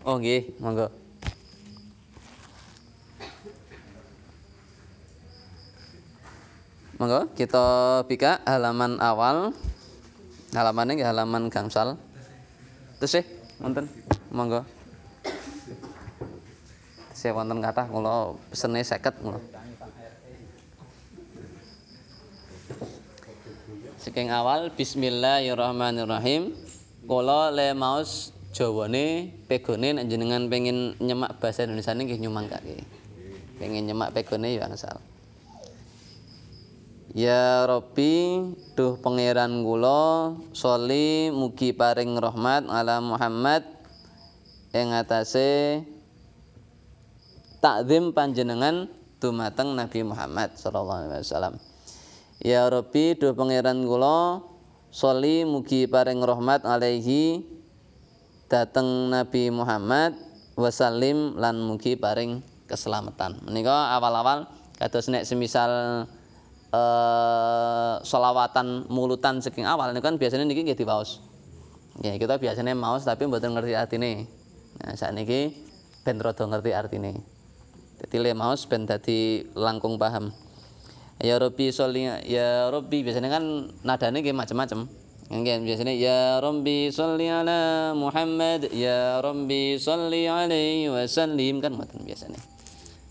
Oh nggih, monggo. Monggo kita buka halaman awal. Halamannya nggih halaman gangsal. Tesih wonten. Monggo. Tesih wonten kathah kula pesene 50 kula. Saking awal bismillahirrahmanirrahim. Kula le maos Jawane pegone nek jenengan pengen nyemak bahasa Indonesiane nggih nyumangkake. Pengen nyemak pegone ya angsal. Ya Robbi, duh pangeran kula, sholli mugi paring rahmat ala Muhammad ing atase takzim panjenengan dumateng Nabi Muhammad sallallahu alaihi wasallam. Ya Robbi, duh pangeran kula, sholli mugi paring rahmat alaihi dateng Nabi Muhammad wasallim lan mugi paring keselamatan. Menika awal-awal kados nek semisal sholawatan mulutan saking awal niku kan biasanya niki nggih diwaos. Ya kita biasanya maos tapi mboten ngerti artine. Nah sakniki ben rada ngerti artine. Dadi le maos ben dadi langkung paham. Ya Robbi sholli, ya Robbi biasanya kan nadane nggih macam-macam. Nggih biasanya ya Robbi sholli ala Muhammad, ya Robbi sholli alaihi wasallim kan ngoten biasane.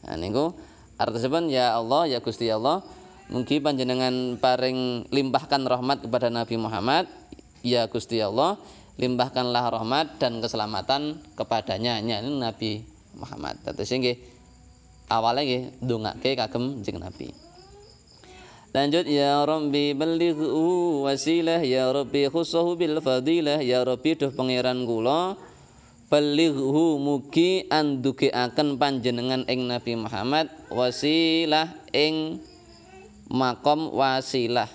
Nah niku artosipun ya Allah ya Gusti Allah mugi panjenengan paring limpahkan rahmat kepada Nabi Muhammad ya Gusti Allah limpahkanlah rahmat dan keselamatan kepadanya ya Nabi Muhammad. Terus nggih awale nggih ndongake kagem jeneng Nabi. Lanjut ya Robbi balighu wasilah ya Robbi khussuhu bil fadilah ya Robbi duh pangeran kula balighu mugi andugeaken panjenengan ing Nabi Muhammad wasilah ing makom wasilah.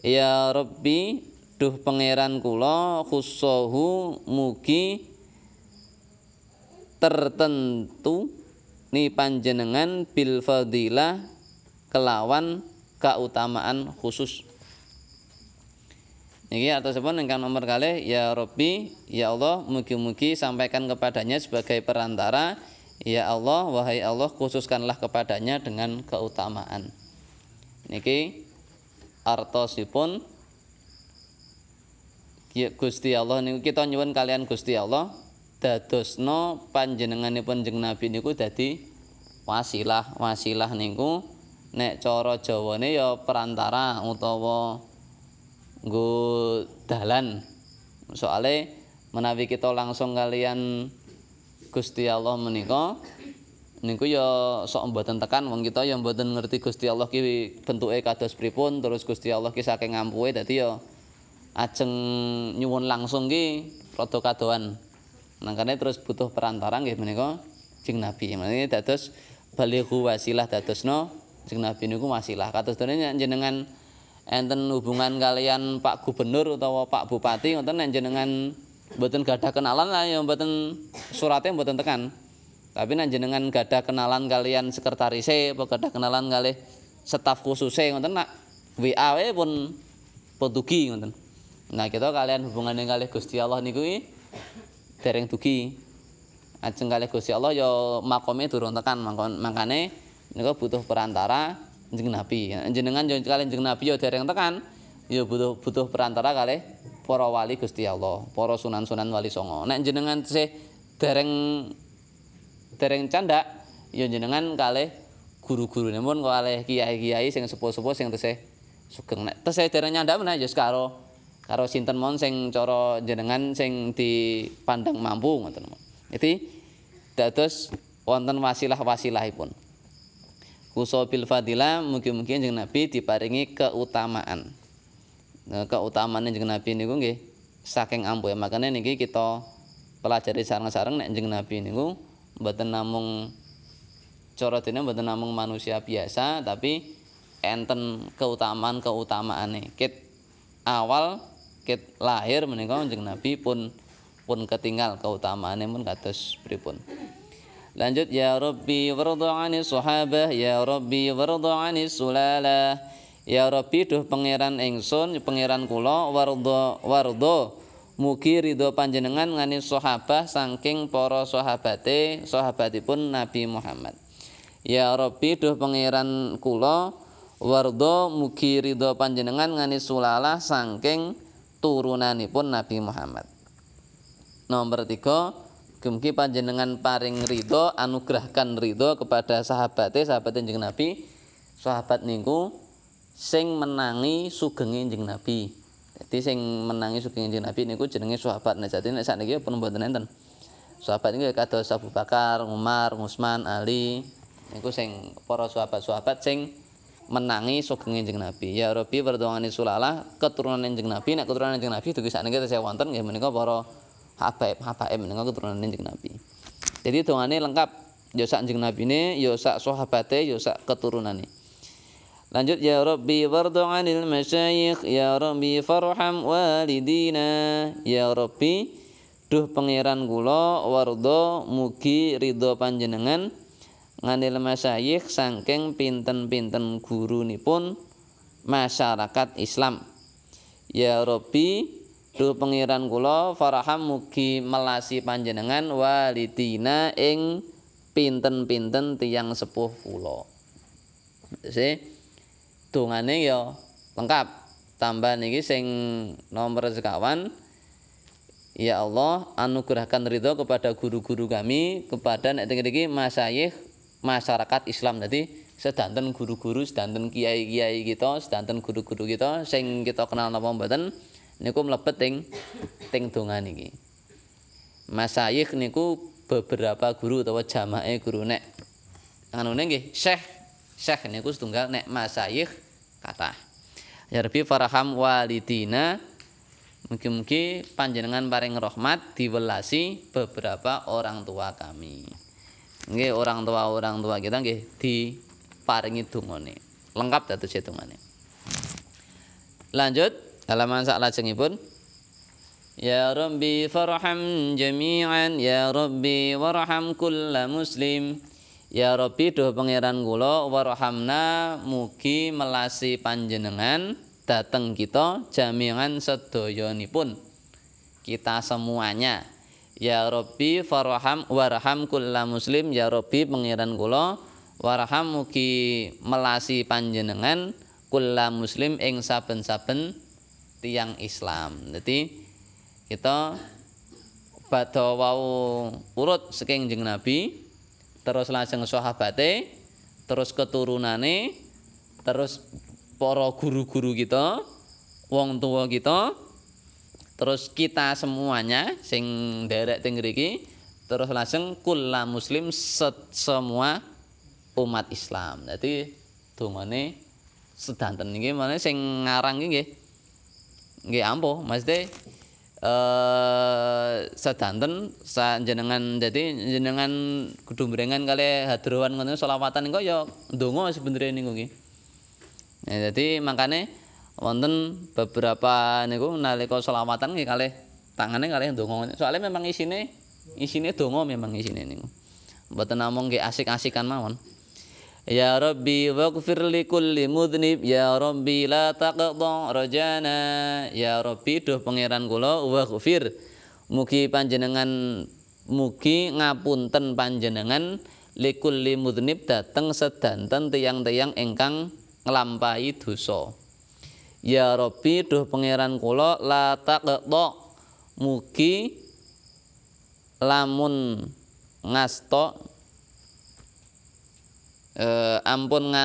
Ya Robbi duh pangeran kula khussuhu mugi tertentu ni panjenengan bil fadilah kelawan keutamaan khusus. Niki artosipun ingkang nomor kalih ya Robbi, ya Allah mugi-mugi sampaikan kepadanya sebagai perantara. Ya Allah, wahai Allah khususkanlah kepadanya dengan keutamaan. Niki artosipun Gusti Allah niku kita nyuwun kalian Gusti Allah dadosna panjenenganipun jeneng Nabi niku dadi wasilah. Wasilah niku nek cara Jawane ya perantara utawa nggo dalan. Soale menawi kita langsung kalian Gusti Allah menika niku ya sok mboten tekan wong kita ya mboten ngerti Gusti Allah ki bentuke kados pripun terus Gusti Allah ki saking ampuhe dadi ya ajeng nyuwun langsung ki rada kadoan. Nangkane terus butuh perantara nggih menika jeneng Nabi. Meniki dados balighu wasilah dadosna jeneng Nabi niku wasilah. Kados dene jenengan enten hubungan kalian Pak Gubernur utawa Pak Bupati ngoten nek jenengan mboten gadah kenalan lah ya mboten surate mboten tekan. Tapi nek jenengan gadah kenalan kalian sekretarise apa gadah kenalan kalih staf khususe ngoten nak WA we pun dugi ngoten. Nah kita kalian hubungane kalih Gusti Allah niku dereng dugi. Ajeng kalih Gusti Allah ya makome durung tekan mangkane niku butuh perantara jeneng Nabi. Jenengan yo kalian jeneng Nabi yo dereng tekan, yo butuh perantara kalih para wali Gusti Allah, para sunan-sunan wali songo. Nek jenengan sih dereng candak, yo jenengan kalih guru-gurune pun kalih kiai-kiai sing sepuh-sepuh sing tesih sugeng. Nek tesih dereng nyandak menawa yo karo sinten mon sing cara jenengan sing dipandang mampu ngoten. Jadi dados wonten wasilah-wasilahipun. Kusobil fadilah mugi-mugi jeneng Nabi diparingi keutamaan. Keutamaan jeneng Nabi niku nggih saking ampuhe. Makane niki kita pelajari sareng-sareng nek jeneng Nabi niku mboten namung cara dene mboten namung manusia biasa tapi enten keutamaan-keutamaane. Kit awal kit lahir menika jeneng Nabi pun ketinggal keutamaane pun kados pripun. Lanjut ya Robbi warda 'ani sahabah ya Robbi warda 'ani sulalah ya Robbi duh pangeran ingsun pangeran kula warda Mugi ridho panjenengan ngani sahabah saking para sahabate sahabatipun Nabi Muhammad. Ya Robbi, duh pangeran kula, wardo mugi ridho panjenengan ngani sulalah saking turunanipun Nabi Muhammad. Nomor 3, mugi panjenengan paring ridho, anugerahkan ridho kepada sahabate Kanjeng Nabi, sahabat niku sing menangi sugenge Kanjeng Nabi. Jadi sing menangi sugeng Kanjeng Nabi niku jenenge sahabat. Nah, jadi nek sakniki pun mboten enten. Sahabat niku kados Abu Bakar, Umar, Utsman, Ali niku sing para sahabat-sahabat sing menangi sugeng Kanjeng Nabi. Ya Robbi, berdoani sulalah keturunan Kanjeng Nabi. Nek keturunan Kanjeng Nabi dugi sakniki tesih wonten nggih menika para habaib menika keturunan Kanjeng Nabi. Jadi doane lengkap, ya sak Kanjeng Nabine, ya sak sahabate, ya sak keturunane. Lanjut, ya Robbi wardu'anil masyayikh, ya Robbi farham walidina. Ya Robbi, duh pangeran kula wardo mugi ridho panjenengan nganil masyayikh saking pinten-pinten gurunipun masyarakat Islam. Ya Robbi, duh pangeran kula farham mugi melasi panjenengan walidina ing pinten-pinten tiyang sepuh kula. Sih dongane ya lengkap. Tambah niki sing nomor sekawan, ya Allah anugerahkan ridho kepada guru-guru kami, kepada nek niki masyayikh masyarakat Islam. Jadi sedanten guru-guru, sedanten kiai-kiai kita, sedanten guru-guru kita sing kita kenal napa mboten niku mlebet teng dongane iki. Masyayikh niku beberapa guru utawa jamae guru. Nek anune nggih Syekh niku setunggal, nek masyayikh kathah. Ya Robbi farham walidina, mugi-mugi panjenengan paring rahmat diwelasi beberapa orang tua kami. Nggih, orang tua kita nggih diparingi dungane. Lengkap dados setungane. Lanjut halaman saklajengipun. Ya Robbi farham jami'an, ya Robbi warham kulla muslim. Ya Robbi, duh pangeran kula warhamna mugi melasi panjenengan dateng kita jami'an sedoyonipun, kita semuanya. Ya Robbi farham warham kulla muslim. Ya Robbi, pangeran kula warham mugi melasi panjenengan kulla muslim ing saben-saben tiyang Islam. Jadi kita badhe wau urut saking Kanjeng Nabi, terus lajeng sahabate, terus keturunane, terus para guru-guru kita, wong tua kita, terus kita semuanya sing nderek teng mriki, terus lajeng kula muslim semua umat Islam. Dadi dongane sedanten niki meneh sing ngarang iki nggih ampuh, maksude sedanten jenengan. Jadi jenengan kedumbrengan kali hadrowan ngoten selawatan engko ya ndonga sebenere niku nggih. Nah, dadi makane wonten beberapa niku nalika selawatan nggih kalih tangane kalih ndonga. Soale memang isine donga, memang isine niku. Mboten namung nggih asik-asikan mawon. Ya Robbi waghfir li kulli mudhnib, ya Robbi la taqda rajana. Ya Robbi, duh pangeran kula waghfir mugi ngapunten panjenengan li kulli mudhnib dateng sedanten tiyang-tiyang ingkang nglampahi dosa. Ya Robbi, duh pangeran kula la taqda, mugi lamun ngasta ampun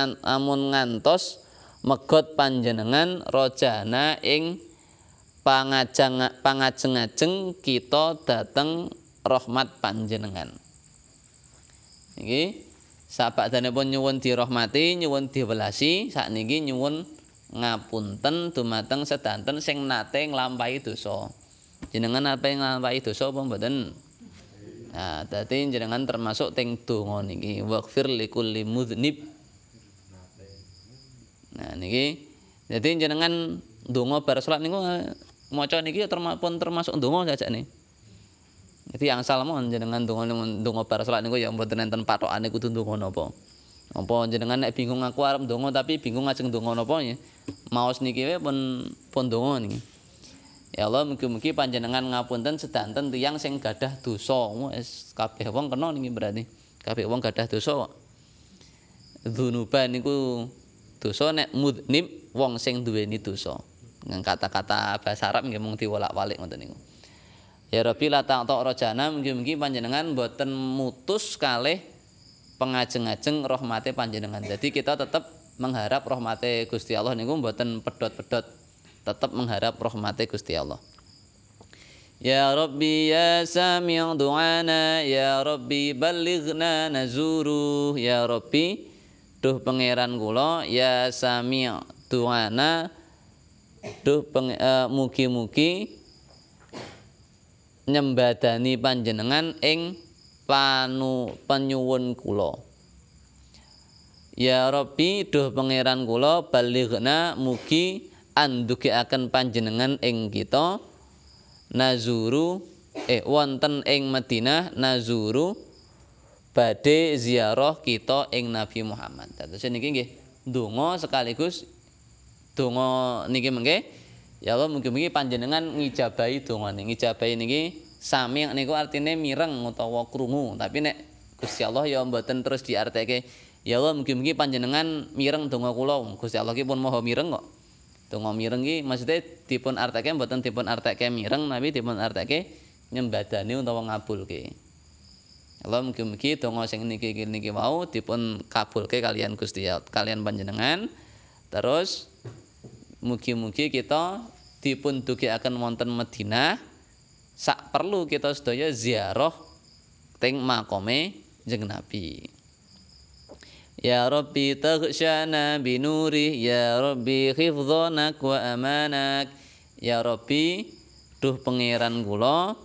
ngantos megot panjenengan rojana ing pangajeng-ajeng kita dateng rahmat panjenengan. Niki sabadanipun nyuwun dirahmati, nyuwun diwelasi, sakniki nyuwun ngapunten dumateng sedanten sing nate nglampahi dosa. Jenengan apa yang nglampahi dosa apa mboten? Nah, dadi jenengan termasuk teng donga niki, waghfir likulli mudhnib. Nah niki, dadi jenengan donga bar salat niku maca niki termasuk donga sajane. Dadi angsal mawon jenengan donga bar salat niku ya mboten enten patokane kudu donga napa. Apa jenengan nek bingung aku arep donga tapi bingung ngajeng donga napa ya, maos niki pun donga niki. Ya Allah, mugi-mugi panjenengan ngapunten sedanten tiyang sing gadah dosa. Kabeh wong kena niki berarti. Kabeh wong gadah dosa. Dzunuban niku dosa nek mudnim wong sing duweni dosa. Nang kata-kata bahasa Arab nggih mung diwolak-walik ngoten niku. Ya Rabbi la ta'ta rojana, mugi-mugi panjenengan mboten mutus kalih pengajeng-ajeng rahmate panjenengan. Jadi kita tetap mengharap rahmate Gusti Allah niku mboten pedot-pedot, tetap mengharap rahmate Gusti Allah. Ya Rabbi ya sami' du'ana, ya Rabbi balighna nazuru, ya Rabbi duh pangeran kula, ya sami' du'ana, duh mugi-mugi nyembadani panjenengan ing penyuwun kula. Ya Rabbi duh pangeran kula balighna, mugi anduki akan panjenengan ing kita nazuru wonten ing Madinah nazuru badhe ziarah kita ing Nabi Muhammad. Terus niki nggih donga sekaligus donga niki mengke. Ya Allah, mugi-mugi panjenengan ngijabahi dongane. Ngijabahi niki sami niku artine mireng utawa krungu. Tapi nek Gusti Allah ya mboten terus diarteke. Ya Allah, mugi-mugi panjenengan mireng donga kula. Gusti Allah ki pun maha mireng kok. Donga mireng ki maksude dipun arteke mboten dipun arteke mireng, tapi dipun arteke nyembadani utawa ngabulke. Ya Allah, mugi-mugi donga sing niki wau dipun kabulke kalian Gusti Allah, kalian panjenengan. Terus mugi-mugi kita dipun dugiaken wonten Madinah sak perlu kita sedaya ziarah teng makome Kanjeng Nabi. Ya Rabbi taghsyana binuri, ya Rabbi hifdzanak wa amanak, ya Rabbi duh pangeran kula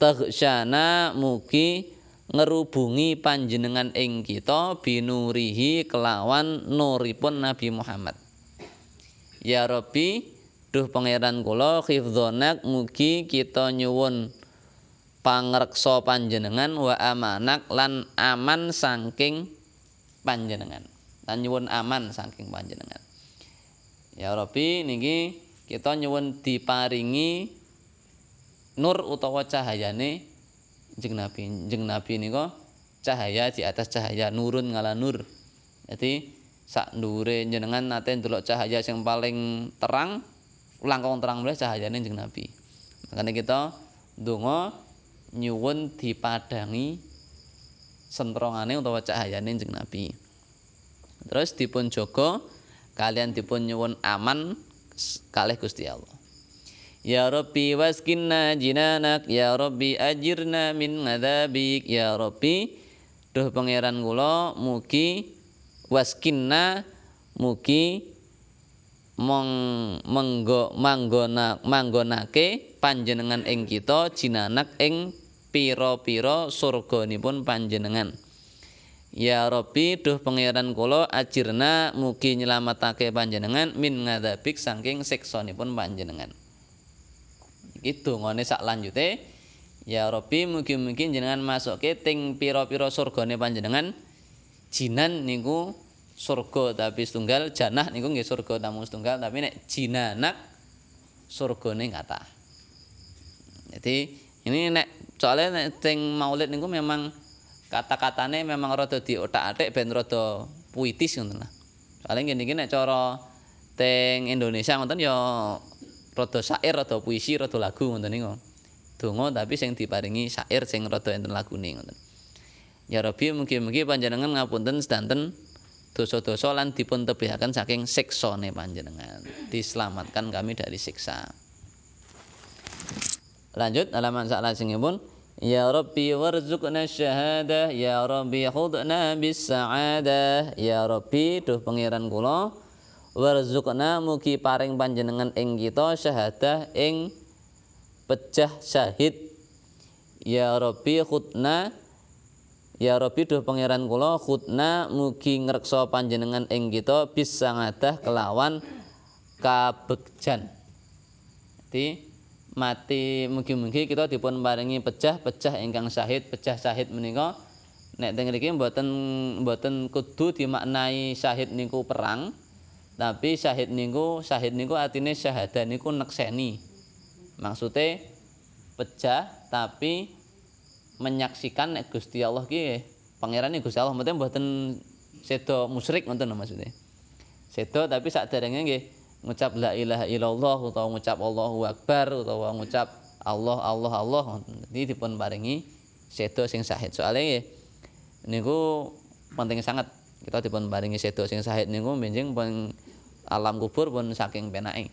taghsyana mugi ngerubungi panjenengan ing kita binurihi kelawan nuripun Nabi Muhammad. Ya Rabbi duh pangeran kula hifdzonak mugi kita nyuwun pangreksa panjenengan wa amanak lan aman saking panjenengan. Lan nyuwun aman saking panjenengan. Ya Rabbi niki kita nyuwun diparingi nur utawa cahayane Kanjeng Nabi. Kanjeng Nabi nika cahaya di atas cahaya, nurun ngala nur. Jadi sak ndure jenengan nate ndelok cahaya yang paling terang, langkung terang mulai cahayane Kanjeng Nabi. Makanya kita ndonga nyuwun dipadangi sentrongane utawa cahayane Kanjeng Nabi. Terus dipun jaga kalian dipun nyuwun aman kalih Gusti Allah. Ya Rabbi waskinna jinanak, ya Rabbi ajirna min adzabik, ya Rabbi duh pangeran kula mugi waskinna mugi manggonake panjenengan ing kita jinanak ing pira-pira surganipun panjenengan. Ya Rabbi duh pangeran kula ajirna mugi nyelametake panjenengan min ngadzabik saking siksanipun panjenengan. Iki dongane sak lanjute. Ya Rabbi mugi-mugi jenengan masukke ting pira-pira surgane panjenengan. Jinan niku surga tapi setunggal, janah niku nggih surga tamu setunggal, tapi nek jinanak surgane kathah. Jadi ini nek soalnya nek teng maulid niku memang kata-katane memang rada diotak-atik ben rada puitis ngoten lah. Soalnya niki nek cara teng Indonesia ngoten ya rada syair, rada puisi, rada lagu ngoten niku. Donga tapi sing diparingi syair sing rada enten lagune ngoten. Ya Rabbi mugi-mugi panjenengan ngapunten sedanten dosa-dosa lan dipun tebihaken saking siksane panjenengan. Diselamatkan kami dari siksa. Lanjut halaman salajengipun. Ya Rabbi warzuqna syahadah, ya Rabbi khudna bis sa'adah, ya Rabbi duh pangeran kula warzuqna mugi paring panjenengan ing kita syahadah ing pejah syahid. Ya Rabbi khudna, ya Rabbi duh pangeran kula khudna mugi ngreksa panjenengan ing kita bisa ngadah kelawan kabegjan. Jadi mati mugi-mugi kita dipun paringi pejah-pejah ingkang syahid. Pejah syahid menika nek teng mriki mboten kudu dimaknai syahid niku perang, Tapi syahid niku artine syahadah niku nekseni. Maksude pejah tapi menyaksikan nek Gusti Allah ki pangerane Gusti Allah mboten sedo musyrik ngoten lho maksude. Sedo tapi sakderenge nggih ngucap la ilaha illallah utawa ngucap Allahu akbar utawa ngucap Allah Allah Allah ngoten. Dadi dipun paringi sedo sing syahid. Soale niku penting sangat. Kita dipun paringi sedo sing syahid niku benjing pun alam kubur pun saking penake.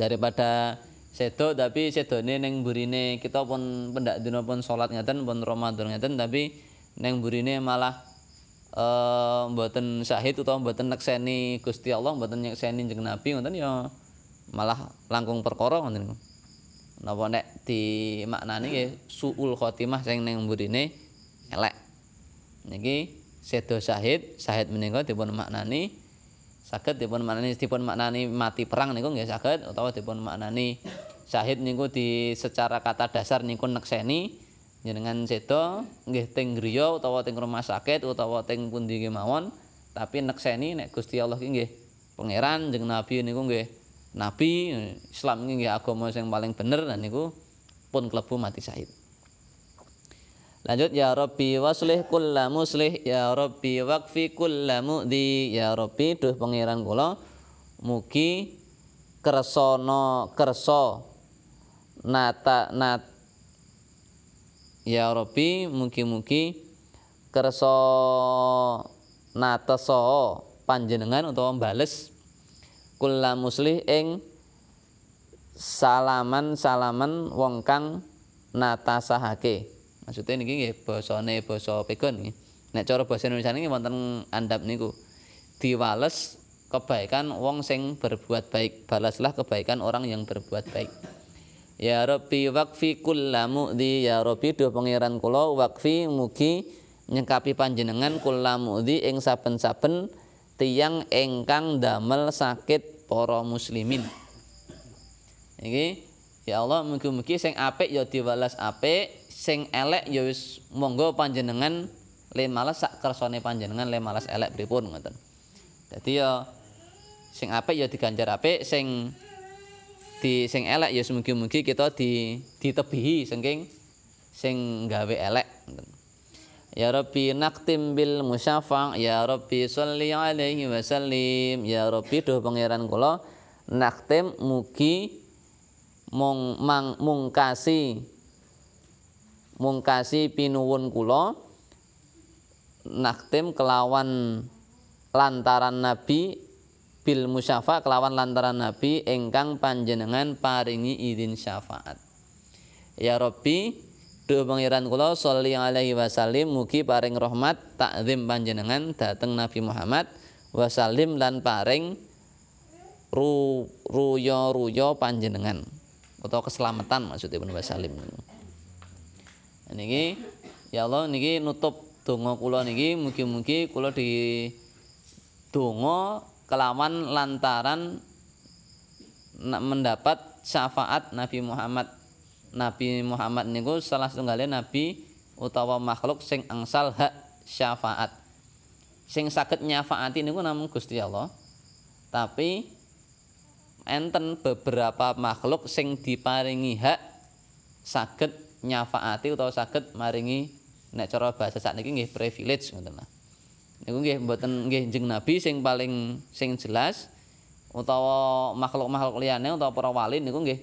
Daripada sedo tapi sedone ning mburine kita pun pendak dina pun salat ngaten pun Ramadan ngaten tapi ning mburine malah mboten syahid utawa mboten nekseni Gusti Allah, mboten nyekseni jeneng Nabi ngoten ya malah langkung perkara ngoten. Napa nek dimaknani nggih suul khotimah sing ning mburine elek. Niki sedo syahid menika dipun maknani saged dipun maknani mati perang niku nggih saged utawa dipun maknani syahid niku di secara kata dasar niku nekseni jenengan sedo nggih teng griya utawa teng rumah sakit utawa teng pundi kemawon tapi nekseni nek Gusti Allah ki nggih pangeran jeneng Nabi niku nggih Nabi Islam nggih agama sing paling bener lan niku pun klebu mati syahid. Lanjut, ya Robbi waslih kulla muslih, ya Robbi wakfi kulla mu'di, ya Robbi duh pangeran kula mugi kersono kerso nata nat, ya Robbi mugi kerso nateso panjenengan utawa mbales kulla muslih ing salaman wong kang natasahake. Maksudnya niki nggih basane basa pegon nggih. Nek cara basa Indonesia niki wonten andhap niku. Diwales kebaikan wong sing berbuat baik, balaslah kebaikan orang yang berbuat baik. Ya Robbi waqfi kullamu di, ya Robbi duh pangeran kula waqfi mugi nyekapi panjenengan kullamu di ing saben-saben tiyang ingkang damel sakit para muslimin. Niki ya Allah mugi-mugi sing apik ya diwales apik. Sing elek ya wis monggo panjenengan le males sak kersane panjenengan le males elek pripun ngoten. Dadi ya sing apik ya diganjar apik, sing elek ya mugi-mugi kita ditebihi saking sing gawe elek ngoten. Ya Robbi naqtim bil musyafa, ya Robbi sholli alaihi wasallim, ya Robbi duh pangeran kula naqtim mugi mungkasi pinuwun kula naktim kelawan lantaran Nabi bil musyafa kelawan lantaran Nabi ingkang panjenengan paringi idin syafaat. Ya Robbi duh pangeran kula sholli alaihi wasallim mugi paring rahmat takzim panjenengan dhateng Nabi Muhammad wasallim lan paring ruya panjenengan utawa keselamatan maksudipun wasallim. Niki ya Allah niki nutup donga kula niki mugi-mugi kula di donga kelawan lantaran mendapat syafaat Nabi Muhammad. Nabi Muhammad niku salah setunggaling nabi utawa makhluk sing angsal hak syafaat. Sing saged nyafaati niku namung Gusti Allah. Tapi enten beberapa makhluk sing diparingi hak saged nyafaati utawa saged maringi nek cara bahasa sakniki nggih privilege ngoten lah. Niku nggih mboten nggih jeneng Nabi sing paling sing jelas utawa makhluk-makhluk liyane utawa para wali niku nggih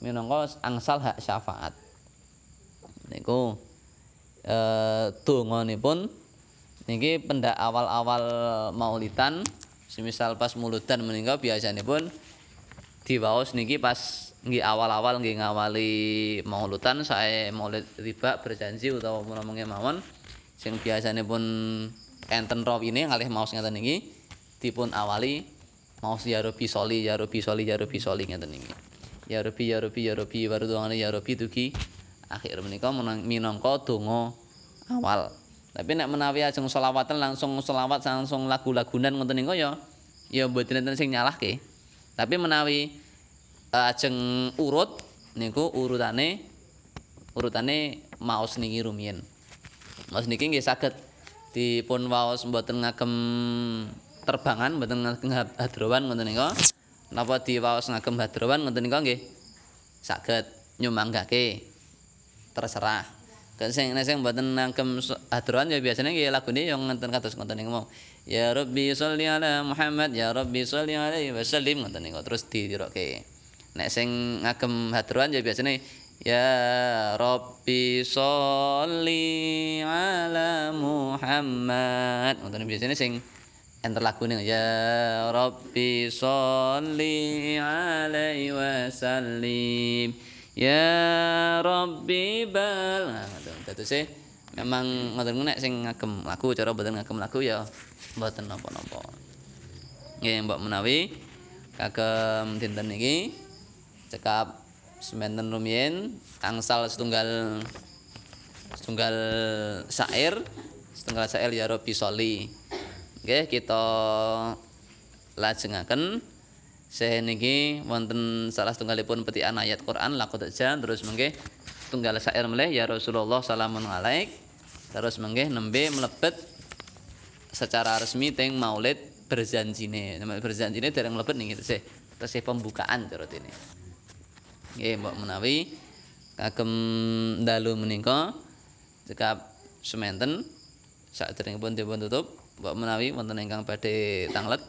minangka angsal hak syafaat. Niku donganipun niki pendak awal-awal maulidan semisal pas muludan menika biasanipun diwaos niki pas nggih awal-awal nggih ngawali maulutan sae Maulid Riba Barzanji utawa menapa mawon sing biasanipun enten rawine kalih maos ngeten niki dipun awali maos ya Robbi sholli ya Robbi sholli ya Robbi sholli ngeten niki. Ya Robbi ya Robbi ya Robbi warudhana ya Robbi dugi akhir menika minangka donga awal. Tapi nek menawi ajeng selawatan langsung selawat langsung lagu-lagunan ngoten niku ya mboten enten sing nyalahke. Tapi menawi ajeng urut niku urutane maos niki rumiyin. Maos niki nggih saged dipun waos mboten ngagem terbangan mboten ngagem hadrowan ngoten nika. Napa diwaos ngagem hadrowan ngoten nika nggih saged nyumanggake. Terserah. Kan sing mboten ngagem hadrowan ya biasane nggih lagune ya ngenten kados ngoten niku. Ya Robbi Sholli ala Muhammad, ya Robbi Sholli alaihi wasallim ngoten nika terus ditirokke. Nek sing ngagem hadrowan ya biasane Ya Robbi Sholli ala Muhammad. Ngoten biasane sing enter lagune Ya Robbi Sholli alaihi wasallim. Ya Robbi bal. Nah, dadose memang ngoten nek sing ngagem lagu cara mboten ngagem lagu ya mboten napa-napa. Nggih mbok menawi kagem dinten niki cekap sementen rumiyin angsal setunggal syair Ya Robbi Sholli. Nggih kita lajengaken sae niki wonten salah setunggalipun petikan ayat Quran lakotejan terus mengke setunggal syair meleh Ya Rasulullah salamun alaik terus mengke nembe mlebet secara resmi teng Maulid Barzanjine. Maulid Barzanjine dereng mlebet niki tesih pembukaan cara dene. Nggih mbok menawi kagem dalu menika cekap sementen saderengipun dipun tutup mbok menawi wonten ingkang badhe tanglet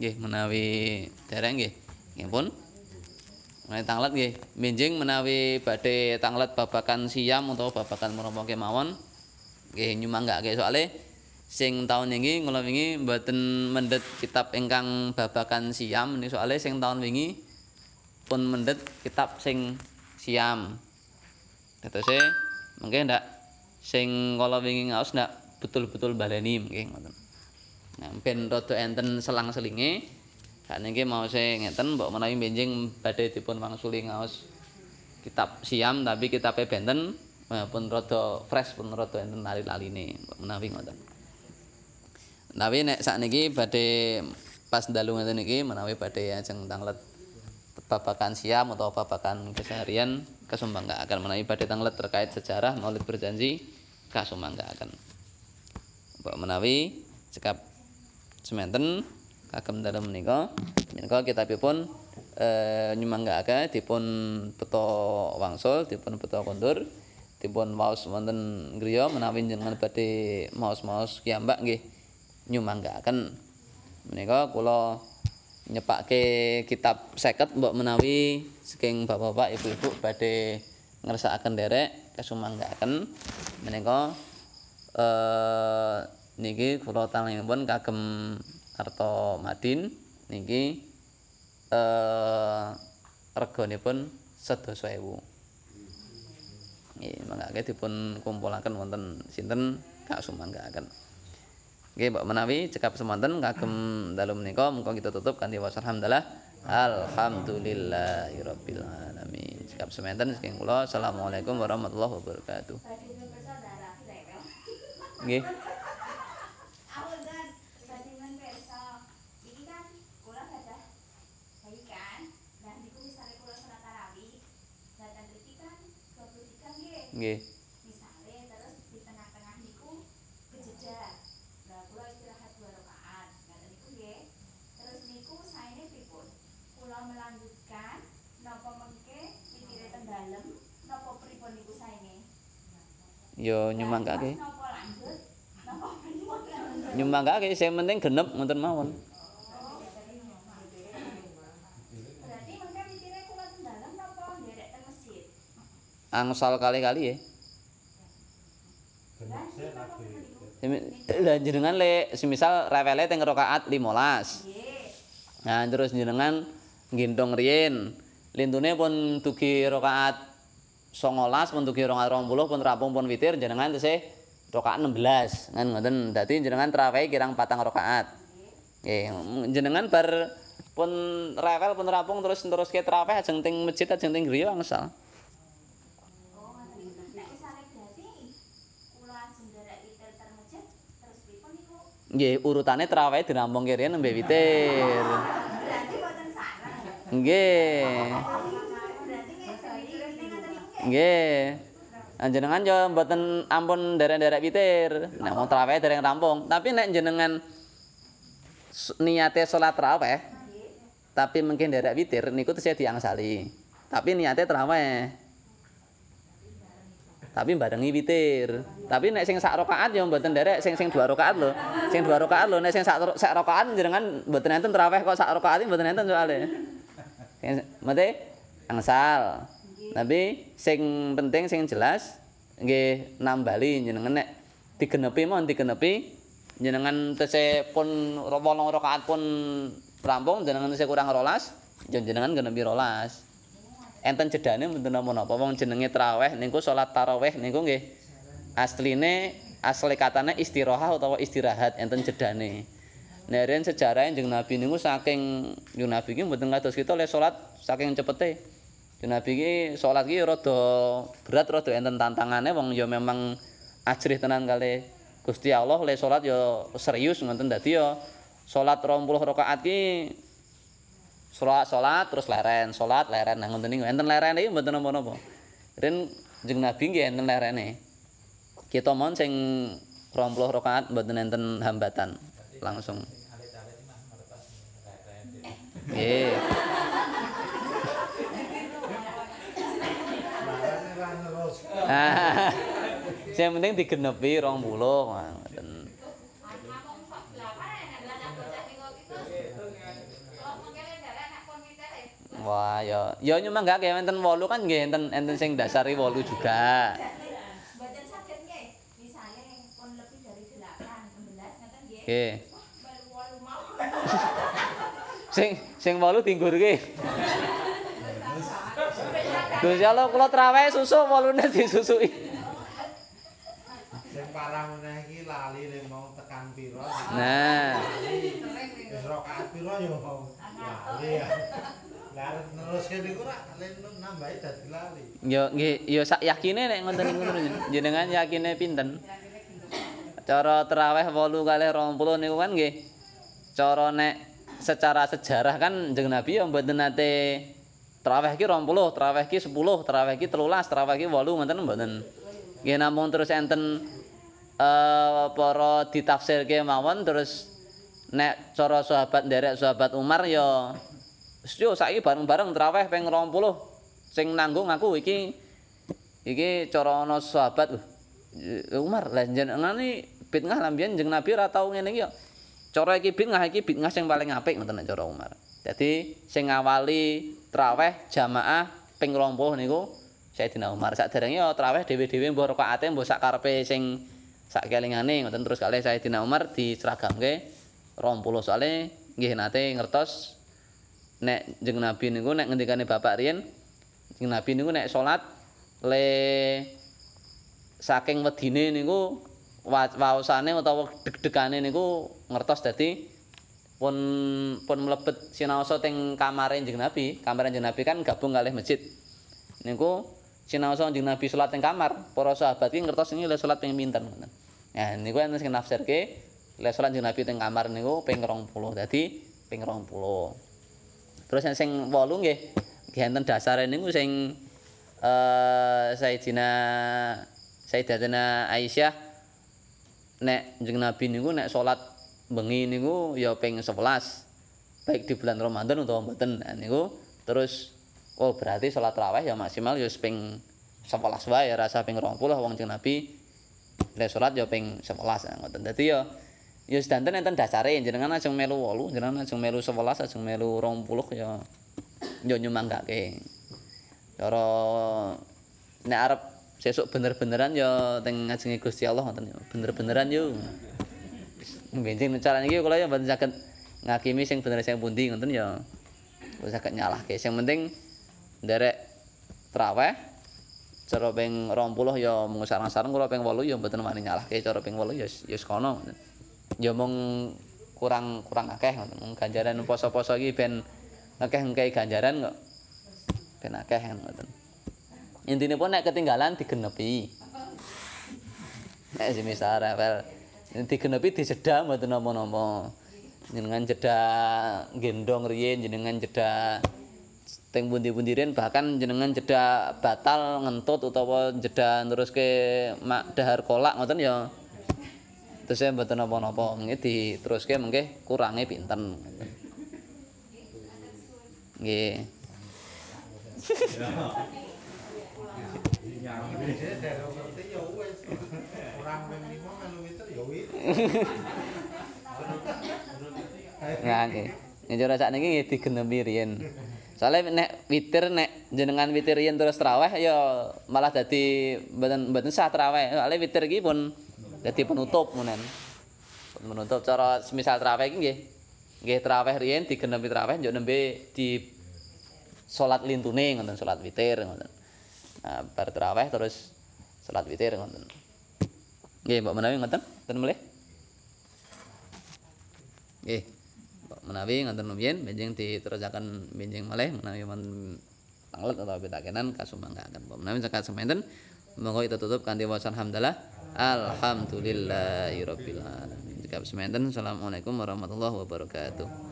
nggih menawi dereng nggih nggih menawi tanglet nggih minjing menawi badhe tanglet babakan siam utawa babakan menapa kemawon nggih nyumanggake soalé sing tahun ini kula wingi mboten mendhet kitab ingkang babakan siam ini soalnya sing tahun wingi pun mendhet kitab sing siam datose mengke ndak sing kula wingi ngaos ndak betul-betul baleni mengke ngoten nah ben rada enten selang-selinge sak niki mau sing ngeten mbok menawi benjing badhe dipun wangsuli ngaos kitab siam tapi kitabe benten pun rada fresh pun rada enten lali-laline mbok menawi ngoten. Menawi nek sakniki badhe pas dalu ngoten niki menawi badhe ajeng tanglet babakan siam atau babakan keseharian kasumanggaaken menawi badhe tanglet terkait sejarah Maulid Barzanji kasumanggaaken. Mbok menawi cekap sementen kagem dalu menika menika kitabipun nyumanggaaken dipun beto wangsul dipun beto kondur dipun maos wonten griya menawi jenengan badhe maos-maos kiambak nggih nyumanggaken menika kula nyepake kitab 50 mbok menawi saking bapak-bapak ibu-ibu badhe ngersakaken derek kasumanggaken menika niki kula talengipun kagem arta madin niki reganipun 120.000 nggih mangke dipun kumpulaken wonten sinten kasumanggaken. Nggih mbok menawi cekap semanten kagem dalu menika monggo kita tutup kanthi wasa alhamdulillahi rabbil alamin. Cekap semanten saking kula asalamualaikum warahmatullahi wabarakatuh. Nggih. Nggih. Yo nyumanggake. Nyumanggake sing penting genep ngoten mawon. Berarti mengke mikire kula ten dalem napa nderek ten masjid. Angsal kali-kali ya. Lah jenengan le semisal rewele teng rakaat 15. Nah terus jenengan nggendong riyen. Lintune pun dugi rakaat 19 pun dugi 20 pun rampung pun witir jenengan tesih rakaat 16 kan ngoten dadi jenengan trawehe kirang 4 rakaat nggih jenengan bar pun rewel pun rampung terus neruske traweh ajeng teng masjid ajeng teng griya angsal. Oh nek sare berarti kula ajeng derek witir ter masjid terus pripun niku nggih urutane trawehe dirampung kirian nembe witir berarti mboten salah nggih. Nggih. Jenengan yo mboten ampun derek-derek witir. Nek mau tarawih dereng rampung, tapi nek jenengan niate salat tarawih tapi mungkin derek witir niku tesih diangsali. Tapi niate tarawih. Tapi barengi witir. Tapi nek sing sak rakaat yo mboten derek sing 2 rakaat lho. Sing 2 rakaat lho nek sing sak rakaat jenengan mboten enten tarawih kok sak rakaat mboten enten soalé. Mate angsal. Tapi sing penting sing jelas nggih nambali jenengan nek digenepi mon digenepi jenengan tesih pun 8 rakaat pun rampung jenengan tesih kurang 12 jenengan genepi 12 enten jedane mboten napa-napa wong jenenge tarawih niku salat tarawih niku nggih asline asli katane istirahah utawa istirahat enten jedane neren sejarah Kanjeng Nabi niku saking yo Nabi iki mboten kados kita le salat saking cepete Nabi ki salat ki rada berat rada enten tantangane wong ya memang ajrih tenan kali Gusti Allah le salat ya serius ngoten dadi ya salat 20 rakaat ki salat terus leren salat leren nah ngoten niku enten lerene iki mboten napa-napa. Ren Kanjeng Nabi nggih enten lerene. Kita mon sing 20 rakaat mboten enten hambatan langsung. Nggih. Ah. Sing penting digenepi 20 ngoten. Wah, ya. Ya nyemanggake enten 8 kan nggih enten sing dasari 8 juga. Mboten saged nggih. Misale pun lebih dari 8, 16 ngoten nggih. Nggih. Sing 8 dinggur nggih. Gusti Allah kula trawe susu wolune disusui. Sing parang meneh iki lali ning mau tekan pira. Nah. Wis rakaat pira ya lali ya. Lah arep nerusne niku ra lenung nambahi dadi lali. Ya nggih ya sak yakine nek ngoten niku jenengan yakine pinten? Cara tarawih 8 kali 20 niku kan nggih. Cara nek secara sejarah kan Kanjeng Nabi ya mboten nate tarawih ki 20, tarawih ki 10, tarawih ki 13, tarawih ki 8 ngoten mboten. Nggih namung terus enten para ditafsirke mawon terus nek cara sahabat nderek sahabat Umar ya yo saiki bareng-bareng tarawih ping 20. Sing nanggung aku iki cara ana sahabat Umar lha jenengan iki bid'ah lambian jeneng Nabi ora tau ngene iki yo. Cara iki bid'ah sing paling apik ngoten nek cara Umar. Jadi sing ngawali tarawih jamaah ping 20 niku Sayyidina Umar saderenge ya tarawih dhewe-dhewe mbuh rakaate mbuh sak karepe sing sak kelingane ngoten terus kalih Sayyidina Umar diseragamke 20 soalé nggih nate ngertos nek Kanjeng Nabi niku nek ngendikane bapak riyen Kanjeng Nabi niku nek salat le saking wedine niku waosane utawa deg-degane niku ngertos dadi pun mlebet sinaosa teng kamare Kanjeng Nabi. Kamare Kanjeng Nabi kan gabung kalih masjid. Niku sinaosa Kanjeng Nabi salat teng kamar, para sahabat ki ngertos niki le salat ping pinten ngoten. Nah, niku enten sing nafsirke le salat Kanjeng Nabi teng kamar niku ping 20. Dadi ping 20. Terus sing 8 nggih enten dasare niku sing Sayyidatuna Aisyah nek Kanjeng Nabi niku nek salat bengi niku ya ping 11 baik di bulan Ramadan utawa mboten niku terus oh berarti salat tarawih ya maksimal ya ping 11 wae rasa ping 20 wong Kanjeng Nabi le salat ya ping 11 ngoten dadi ya sedanten enten dasare jenengan ajeng melu 8 jenengan ajeng melu 11 ajeng melu 20 ya nyumanggake cara nek arep sesuk bener-beneran ya teng ngajenge Gusti Allah ngoten bener-beneran yo benjing carane iki kula ya mboten saged ngakimi sing bener sing pundi ngoten ya wis saged nyalahke. Sing penting nderek tarawih cara ping 20 ya mung sareng-sareng kula ping 8 ya mboten wani nyalahke cara ping 8 ya wis kono ngoten. Ya mung kurang akeh ngoten. Mung ganjaran poso-poso iki ben akeh ganjaran kok. Ben akeh ngoten. Intine pun nek ketinggalan digenepi. Nek semisal rewel digenepi disedak mboten napa-napa. Jenengan cedak gendong riyen jenengan cedak teng bundi-bundirin bahkan jenengan jeda batal ngentut utawa jeda terus ke mak dahar kolak ngoten ya terus saya mboten napa-napa nggih diteruske mengke kurange pinten nggih nggih nggih ora sakniki nggih digenemi riyen. Soalnya nek witir nek jenengan witir yen terus traweh ya malah dadi mboten sah traweh. Soale witir iki pun dadi penutup ngonen. Penutup cara semisal traweh iki nggih. Nggih traweh riyen digenepi traweh njuk nembe di salat lintune ngoten salat witir ngoten. Nah, bar traweh terus salat witir ngoten. Nggih, mbok menawi ngoten? Ngoten malih. Nggih. Menawi nganten nuyen benjing diterusaken benjing malih menawi wonten tanglet utawa pitakenan kasumangkaken menawi cekak semanten monggo kita tutup kanthi wasan hamdalah alhamdulillahirabbil alamin cekak semanten assalamualaikum warahmatullahi wabarakatuh.